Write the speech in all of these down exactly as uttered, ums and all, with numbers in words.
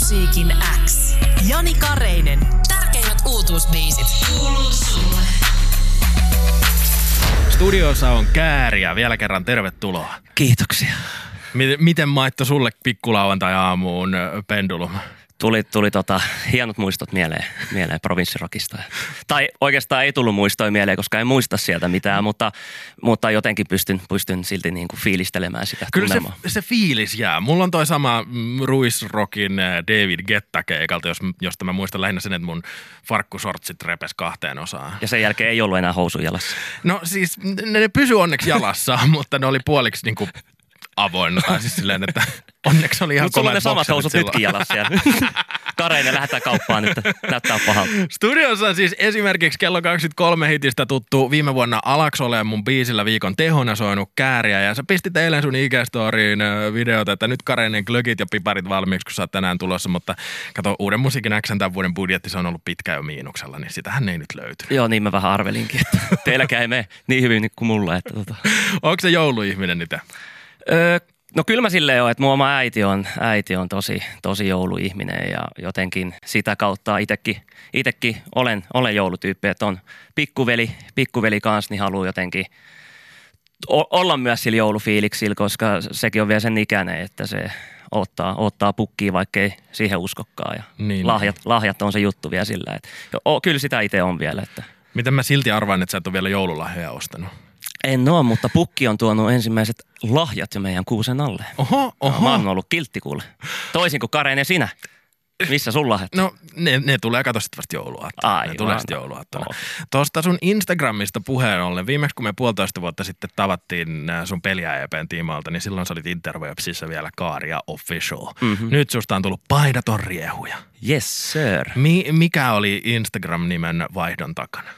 musiikin X. Jani Kareinen. Tärkeimmät uutuusbiisit. Kuuluu sulle. Studiossa on Käärijä. Vielä kerran tervetuloa. Kiitoksia. Miten, miten maitto sulle pikkulauantai-aamuun pendulum? Tuli, tuli tota, hienot muistot mieleen, mieleen provinssirokista. Tai oikeastaan ei tullut muistoja mieleen, koska en muista sieltä mitään, mutta, mutta jotenkin pystyn, pystyn silti niin kuin fiilistelemään sitä tunnelmaa. Kyllä se, se fiilis jää. Mulla on toi sama Ruizrokin David Gettake-eikalta, jos, josta mä muistan lähinnä sen, että mun farkkusortsit repes kahteen osaan. Ja sen jälkeen ei ollut enää housun jalassa. No siis ne, ne pysy onneksi jalassa, mutta ne oli puoliksi niin kuin avoinna. Tai siis silleen, että onneksi oli ihan komeat bokserit silloin. Nyt sulla on ne samat housut nytkin jalassa. Kareinen, lähdetään kauppaan nyt. Näyttää pahalta. Studiossa on siis esimerkiksi kello kaksikymmentäkolme hitistä tuttu viime vuonna Alaks Oleen mun biisillä viikon tehona soinut Käärijä. Ja sä pistit eilen sun ikästoriin videot, että nyt Kareinen glögit ja piparit valmiiksi, kun sä oot tänään tulossa. Mutta kato, Uuden musiikin X:n tämän vuoden budjetti, se on ollut pitkä jo miinuksella, niin sitähän ei nyt löytynyt. Joo, niin mä vähän arvelinkin, että teilläkään ei mene niin hyvin kuin mulla. Että tota. Onko se jouluihminen itse? Öö, no kyllä mä silleen oon, että mun oma äiti on, äiti on tosi, tosi jouluihminen ja jotenkin sitä kautta itekin, itekin olen, olen joulutyyppi, että on pikkuveli, pikkuveli kanssa, niin haluaa jotenkin olla myös sillä joulufiiliksillä, koska sekin on vielä sen ikäinen, että se ottaa, ottaa pukkiin, vaikka ei siihen uskokaan ja niin, lahjat, niin. lahjat on se juttu vielä sillä, että o, kyllä sitä itse on vielä. Että. Miten mä silti arvaan, että sä et ole vielä joululahjoja ostanut? En oo, mutta pukki on tuonut ensimmäiset lahjat jo meidän kuusen alle. Oho, oho. Mä oon ollut kiltti kuule. Toisin kuin Kareinen sinä. Missä sun lahjat? No ne, ne tulee, kato sit vasta jouluaattona. Ai, ne tulee sit jouluaattona. Tuosta sun Instagramista puheen ollen, viimeksi kun me puolitoista vuotta sitten tavattiin sun Peliä E P:n tiimalta, niin silloin sä olit Interwebsissä vielä Käärijä Official. Mm-hmm. Nyt susta on tullut Paidaton Riehuja. Yes sir. Mi- mikä oli Instagram-nimen vaihdon takana?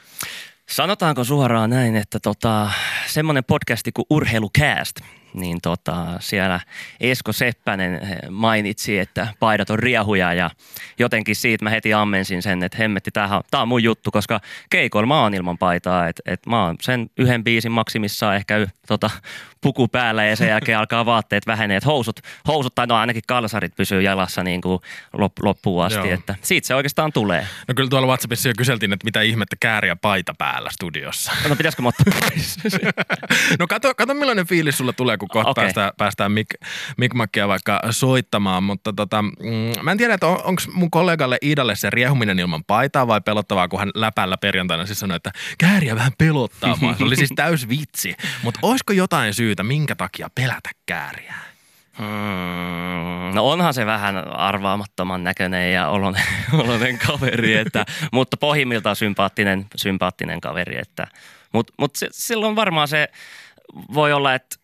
Sanotaanko suoraan näin, että tota, semmoinen podcasti kuin Urheilucast, niin tota, siellä Esko Seppänen mainitsi, että paidat on riehuja ja jotenkin siitä mä heti ammensin sen, että hemmetti, tämä on mun juttu, koska keikoilla mä oon ilman paitaa, että et mä oon sen yhden biisin maksimissaan ehkä y, tota, puku päällä ja sen jälkeen alkaa vaatteet vähenee, että housut, housut tai no ainakin kalsarit pysyy jalassa niin kuin lop, loppuun asti, joo, että siitä se oikeastaan tulee. No kyllä tuolla WhatsAppissa jo kyseltiin, että mitä ihmettä Käärijä paita päällä studiossa. No pitäisikö mä ottaa pois? No kato, kato millainen fiilis sulla tulee, kun kohta okay. päästään, päästään Mic, Mic Macia vaikka soittamaan, mutta tota, mm, mä en tiedä, että on, onko mun kollegalle Iidalle se riehuminen ilman paitaa vai pelottavaa, kun hän läpällä perjantaina siis sanoi, että Käärijä vähän pelottaa mua. Se oli siis täys vitsi, mutta olisiko jotain syytä, minkä takia pelätä Käärijää? Hmm. No onhan se vähän arvaamattoman näköinen ja olonen, olonen kaveri, että, mutta pohjimmiltaan sympaattinen, sympaattinen kaveri, että, mutta mut silloin varmaan se voi olla, että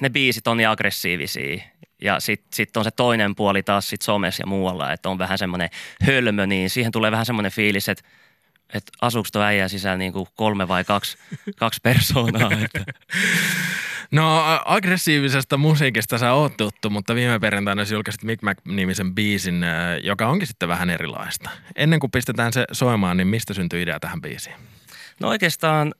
ne biisit on niin aggressiivisia ja sitten sit on se toinen puoli taas sit somessa ja muualla, että on vähän semmoinen hölmö, niin siihen tulee vähän semmoinen fiilis, että et asuuko tuo äijä sisällä niinku kolme vai kaksi, kaksi persoonaa. Että. No aggressiivisesta musiikista sä oot tuttu, mutta viime perjantaina sä julkaisit Mic Mac-nimisen biisin, joka onkin sitten vähän erilaista. Ennen kuin pistetään se soimaan, niin mistä syntyi idea tähän biisiin? No oikeastaan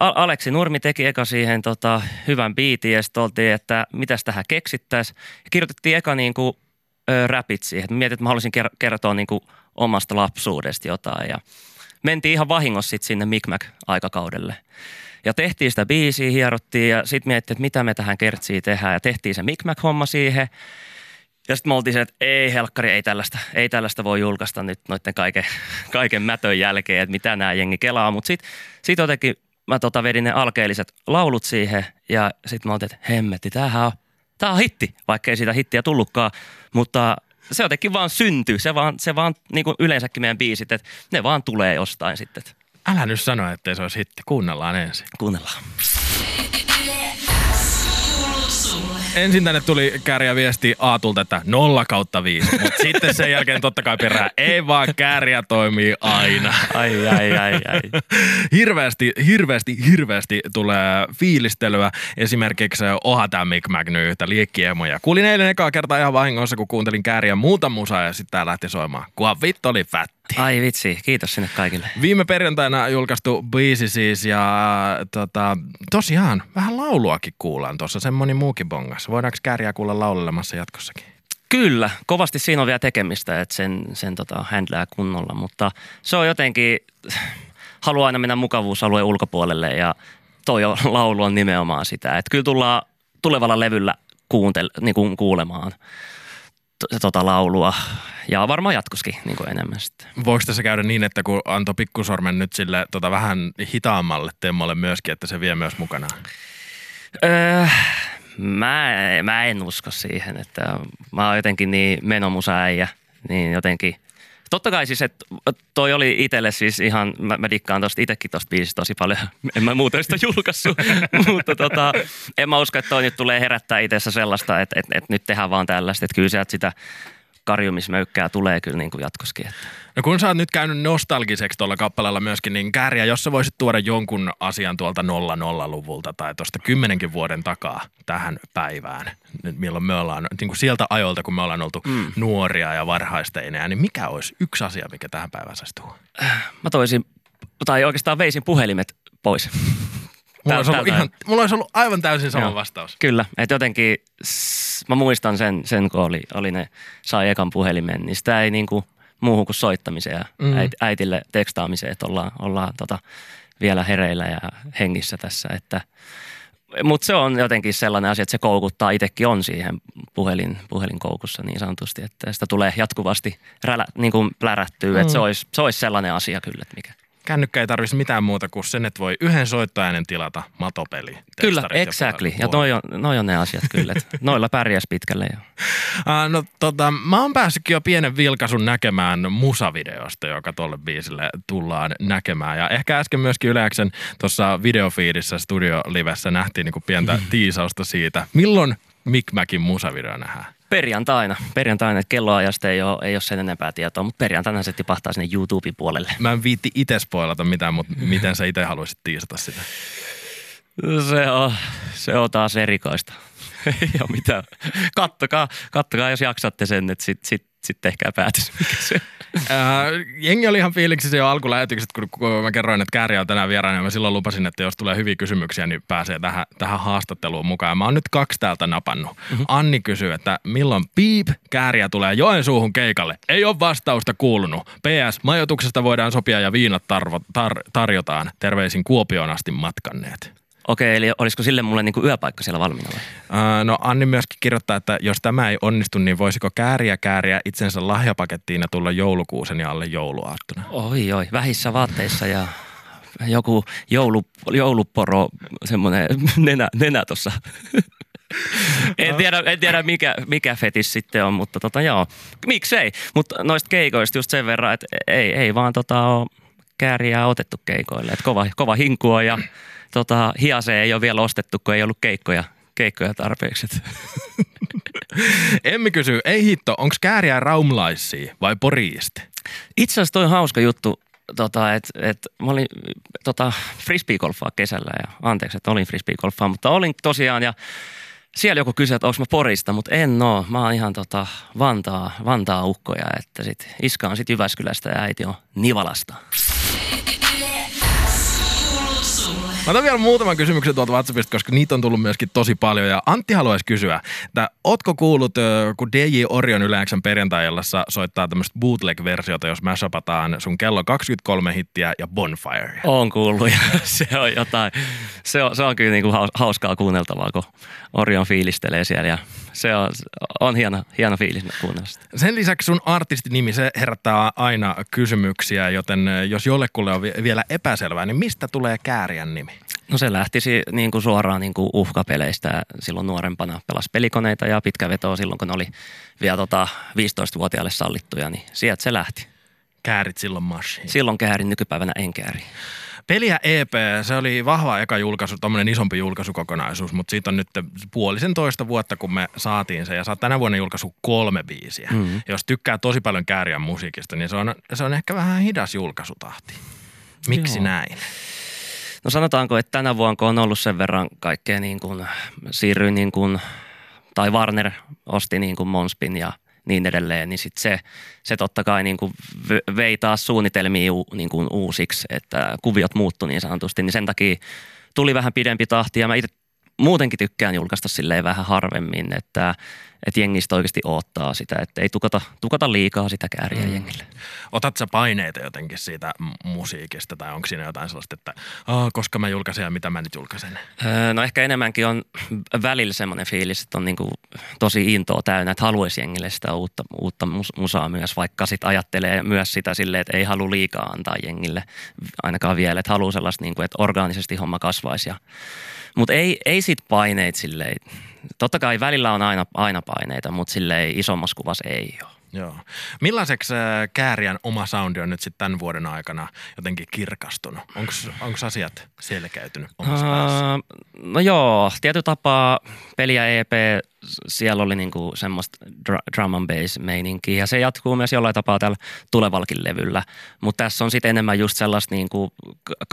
Aleksi Nurmi teki eka siihen tota, hyvän biitin ja sitten oltiin, että mitäs tähän keksittäisiin. Kirjoitettiin eka niin kuin ö, räpit siihen. Mietin, että mä haluaisin kertoa niin kuin omasta lapsuudesta jotain. Ja mentiin ihan vahingossa sitten sinne Mic Mac-aikakaudelle. Ja tehtiin sitä biisiä, hierottiin ja sitten mietittiin, että mitä me tähän kertsiin tehdään. Ja tehtiin se Mic Mac-homma siihen. Ja sitten me oltiin se, että ei helkkari, ei tällaista, ei tällaista voi julkaista nyt noiden kaiken, kaiken mätön jälkeen, että mitä nämä jengi kelaa. Mutta sitten sit jotenkin mä tota vedin ne alkeelliset laulut siihen ja sit mä oltiin, että hemmetti, tämähän on, tää on hitti, vaikka ei siitä hittiä tullutkaan, mutta se jotenkin vaan syntyy, se vaan, se vaan niin kuin yleensäkin meidän biisit, että ne vaan tulee jostain sitten. Älä nyt sano, ettei se olisi hitti, kuunnellaan ensin. Kuunnellaan. Ensin tänne tuli Käärijä viesti Aatulta, että nolla kautta viisi, mutta sitten sen jälkeen totta kai perään, ei vaan Käärijä toimii aina. Ai, ai, ai, ai. Hirveästi, hirveästi, hirveästi tulee fiilistelyä. Esimerkiksi oha tää Mic Mac nyt yhtä liekkiemoja. Kuulin eilen ekaa kertaa ihan vahingossa, kun kuuntelin Käärijän muuta musaa ja sitten tää lähti soimaan. Kuhan vittu oli fätti. Ai vitsi, kiitos sinne kaikille. Viime perjantaina julkaistu biisi siis ja tota, tosiaan vähän lauluakin kuullaan tuossa, semmoinen muukin bongas. Voidaanko Käärijää kuulla laulelemassa jatkossakin? Kyllä, kovasti siinä on vielä tekemistä, että sen, sen tota, händlää kunnolla, mutta se on jotenkin, haluaa aina mennä mukavuusalueen ulkopuolelle ja toi laulu on nimenomaan sitä, että kyllä tullaan tulevalla levyllä kuuntel- niin kuin kuulemaan tota laulua ja varmaan jatkoskin niin kuin enemmän sitten. Voiko tässä käydä niin, että kun antoi pikkusormen nyt sille tota, vähän hitaammalle temmalle myöskin, että se vie myös mukanaan? Öö... Mä, mä en usko siihen, että mä oon jotenkin niin menomusaäijä, niin jotenkin. Totta kai siis, että toi oli itselle siis ihan, mä, mä dikkaan tosta itsekin tosta biisistä tosi paljon, en mä muuten sitä julkaissut, mutta tota, en mä usko, että toi nyt tulee herättää itsessä sellaista, että, että, että nyt tehdään vaan tällaista, että kyllä sieltä sitä karjumismöykkää tulee kyllä niin kuin jatkoskin. Että. No kun sä oot nyt käynyt nostalgiseksi tuolla kappaleella myöskin, niin Käärijä, jos sä voisit tuoda jonkun asian tuolta nolla nolla-luvulta tai tuosta kymmenenkin vuoden takaa tähän päivään, milloin me ollaan, niin kuin sieltä ajoilta, kun me ollaan oltu mm. nuoria ja varhaisteinejä, niin mikä olisi yksi asia, mikä tähän päivään saistuu? Mä toisin, tai oikeastaan veisin puhelimet pois. Mulla olisi, ollut ihan, mulla olisi ollut aivan täysin sama Joo, vastaus. Kyllä, että jotenkin mä muistan sen, sen kun oli, oli ne, sai ekan puhelimen, niin sitä ei niinku muuhun kuin soittamiseen ja mm. äitille tekstaamiseen, että ollaan, ollaan tota vielä hereillä ja hengissä tässä. Mutta se on jotenkin sellainen asia, että se koukuttaa, itsekin on siihen puhelin, puhelinkoukussa niin sanotusti, että sitä tulee jatkuvasti rälä, niin kuin plärättyä, mm. että se olisi, se olisi sellainen asia kyllä, että mikä. Kännykkä ei tarvitsisi mitään muuta kuin sen, että voi yhden soittoäänen tilata matopeli. Kyllä, exactly. Ja, ja noi on, noi on ne asiat kyllä. Noilla pärjäs pitkälle jo. Uh, no tota, mä oon päässytkin jo pienen vilkaisun näkemään musavideosta, joka tuolle biisille tullaan näkemään. Ja ehkä äsken myöskin Yle X:n tuossa videofiidissä Studio Livessä nähtiin niinku pientä tiisausta siitä. Milloin Mic Macin musavideo nähdään? Perjantaina. Perjantaina, että kelloajasta ei ole, ei ole sen enempää tietoa, mutta perjantaina se tipahtaa sinne YouTuben puolelle. Mä en viitti itse spoilata mitään, mutta miten sä itse haluaisit tiisata sitä? Se on, se on taas erikoista. Ei ole mitään. Kattokaa, kattokaa jos jaksatte sen, että sitten sit, sit tehkää päätös. Jengi oli ihan fiiliksissä jo alkulähetykset, kun, kun mä kerroin, että Käärijä on tänään vieraana. Mä silloin lupasin, että jos tulee hyviä kysymyksiä, niin pääsee tähän, tähän haastatteluun mukaan. Mä oon nyt kaksi täältä napannut. Mm-hmm. Anni kysyy, että milloin piip Käärijä tulee Joensuuhun keikalle? Ei ole vastausta kuulunut. P S. Majoituksesta voidaan sopia ja viinat tarvo, tar, tarjotaan. Terveisin Kuopioon asti matkanneet. Okei, eli olisiko sille mulle niin kuin yöpaikka siellä valmiina vai? Öö, no Anni myöskin kirjoittaa, että jos tämä ei onnistu, niin voisiko Käärijä kääriä itsensä lahjapakettiin ja tulla joulukuusen ja alle jouluaattona? Oi, oi, vähissä vaatteissa ja joku joulu, jouluporo, semmoinen nenä, nenä tuossa. En tiedä, en tiedä mikä, mikä fetis sitten on, mutta tota joo, miksei. Mutta noista keikoista just sen verran, että ei, ei vaan tota ole Käärijää otettu keikoille, että kova, kova hinkua ja... Tota, hiase ei ole vielä ostettu, kun ei ollut keikkoja, keikkoja tarpeeksi. Emmi kysyy, ei hitto, onko Käärijää raumlaisia vai poriisti? Itse asiassa toi on hauska juttu, tota, että et, mä olin tota, frisbeegolfaa kesällä ja anteeksi, että olin frisbeegolfaa, mutta olin tosiaan ja siellä joku kysyi, että onko mä Porista, mutta en oo. Mä oon ihan tota Vantaa, Vantaa ukkoja, että sit iska on sit Jyväskylästä ja äiti on Nivalasta. Mä otan vielä muutaman kysymyksen tuolta WhatsAppista, koska niitä on tullut myöskin tosi paljon. Ja Antti haluaisi kysyä, että ootko kuullut, kun D J Orion Yle X:n perjantai-illassa soittaa tämmöistä bootleg-versiota, jos mashupataan sun kello kaksikymmentäkolme hittiä ja Bonfire? Oon kuullut ja se on jotain. Se on, se on kyllä niinku hauskaa kuunneltavaa, kun Orion fiilistelee siellä ja se on, on hieno, hieno fiilis kuunnella sitä. Sen lisäksi sun artistinimi, se herättää aina kysymyksiä, joten jos jollekulle on vielä epäselvää, niin mistä tulee Käärijän nimi? No se lähtisi niin kuin suoraan niin kuin uhkapeleistä. Silloin nuorempana pelasi pelikoneita ja pitkä veto silloin, kun oli vielä tota viisitoistavuotiaille sallittuja, niin sieltä se lähti. Käärit silloin marshiin. Silloin käärin, nykypäivänä en kääri. Peliä E P, se oli vahva eka julkaisu, tommoinen isompi julkaisukokonaisuus, mutta siitä on nyt puolisen toista vuotta, kun me saatiin se. Ja saa tänä vuonna julkaisu kolme biisiä. Mm-hmm. Jos tykkää tosi paljon Käärijän musiikista, niin se on, se on ehkä vähän hidas julkaisutahti. Miksi Joo. näin? No sanotaanko, että tänä vuonna, kun on ollut sen verran kaikkea niin kuin siirry niin kuin, tai Warner osti niin kuin Monspin ja niin edelleen, niin sitten se, se totta kai niin kuin vei taas suunnitelmia u, niin kuin uusiksi, että kuviot muuttui niin sanotusti, niin sen takia tuli vähän pidempi tahti ja mä itse muutenkin tykkään julkaista silleen vähän harvemmin, että, että jengistä oikeasti odottaa sitä, että ei tukata, tukata liikaa sitä Käärijää mm. jengille. Otatko sä paineita jotenkin siitä musiikista tai onko siinä jotain sellaista, että oh, koska mä julkaisen ja mitä mä nyt julkaisen? No ehkä enemmänkin on välillä semmoinen fiilis, että on niin kuin tosi intoa täynnä, että haluaisi jengille sitä uutta, uutta musaa myös, vaikka sit ajattelee myös sitä silleen, että ei halua liikaa antaa jengille ainakaan vielä, että haluaa sellaista, niin kuin, että orgaanisesti homma kasvaisi ja mutta ei, ei sit paineita silleen, totta kai välillä on aina, aina paineita, mutta silleen isommassa kuvassa ei ole. Joo. Millaiseksi Käärijän oma soundi on nyt sitten tämän vuoden aikana jotenkin kirkastunut? Onko asiat selkeytynyt omassa päässä? Uh, no joo, tietyllä tapaa Peliä E P, siellä oli niinku semmoista drum and bass meininkiä ja se jatkuu myös jollain tapaa tällä tulevallakin levyllä. Mutta tässä on sitten enemmän just sellaista niinku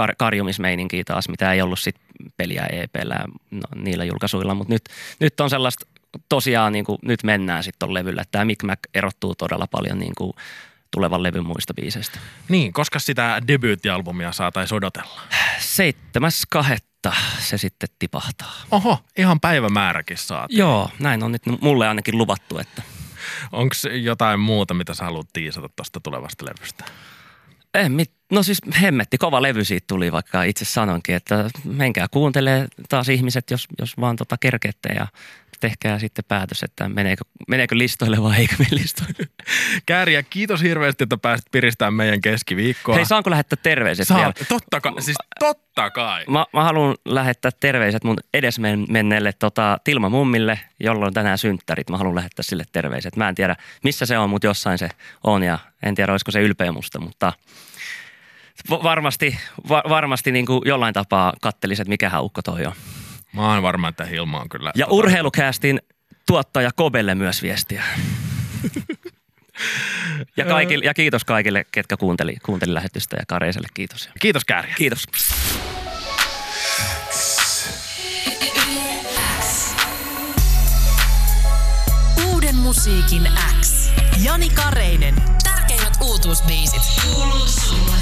kar- karjumismeininkiä taas, mitä ei ollut sitten Peliä E P:llä no, niillä julkaisuilla, mutta nyt, nyt on sellaista tosiaan niin kuin, nyt mennään sitten tuon levyllä. Tämä Mic Mac erottuu todella paljon niin kuin, tulevan levyn muista biiseistä. Niin, koska sitä debyyttialbumia saataisiin odotella? Seitsemäs kahetta se sitten tipahtaa. Oho, ihan päivämääräkin saatiin. Joo, näin on nyt mulle ainakin luvattu. Että onko jotain muuta, mitä sä haluat tiisata tuosta tulevasta levystä? Ei mitään. No siis hemmetti, kova levy siitä tuli, vaikka itse sanonkin, että menkää kuuntelemaan taas ihmiset, jos, jos vaan tota kerkeette ja tehkää sitten päätös, että meneekö, meneekö listoille vai eikö mene listoille. Käärijä, kiitos hirveästi, että pääsit piristämään meidän keskiviikkoa. Hei, saanko lähettää terveiset Saan, vielä? Totta kai, siis totta kai. Mä, mä haluan lähettää terveiset mun edesmenneelle tota, Tilma mummille, jolla on tänään synttärit. Mä haluan lähettää sille terveiset. Mä en tiedä, missä se on, mutta jossain se on ja en tiedä, olisiko se ylpeä musta, mutta varmasti, va- varmasti niin kuin jollain tapaa katteliset, mikähän ukko toi on. Mä oon varma, että Hilma on kyllä. Ja Urheilucastin tuottaja Kobelle myös viestiä. ja, kaikille, ja kiitos kaikille, ketkä kuunteli, kuunteli lähetystä ja Kareiselle kiitos. Kiitos Käärijä. Kiitos. Uuden musiikin X. Jani Kareinen. Tärkeimmät uutuusbiisit. Kuuluu sulle.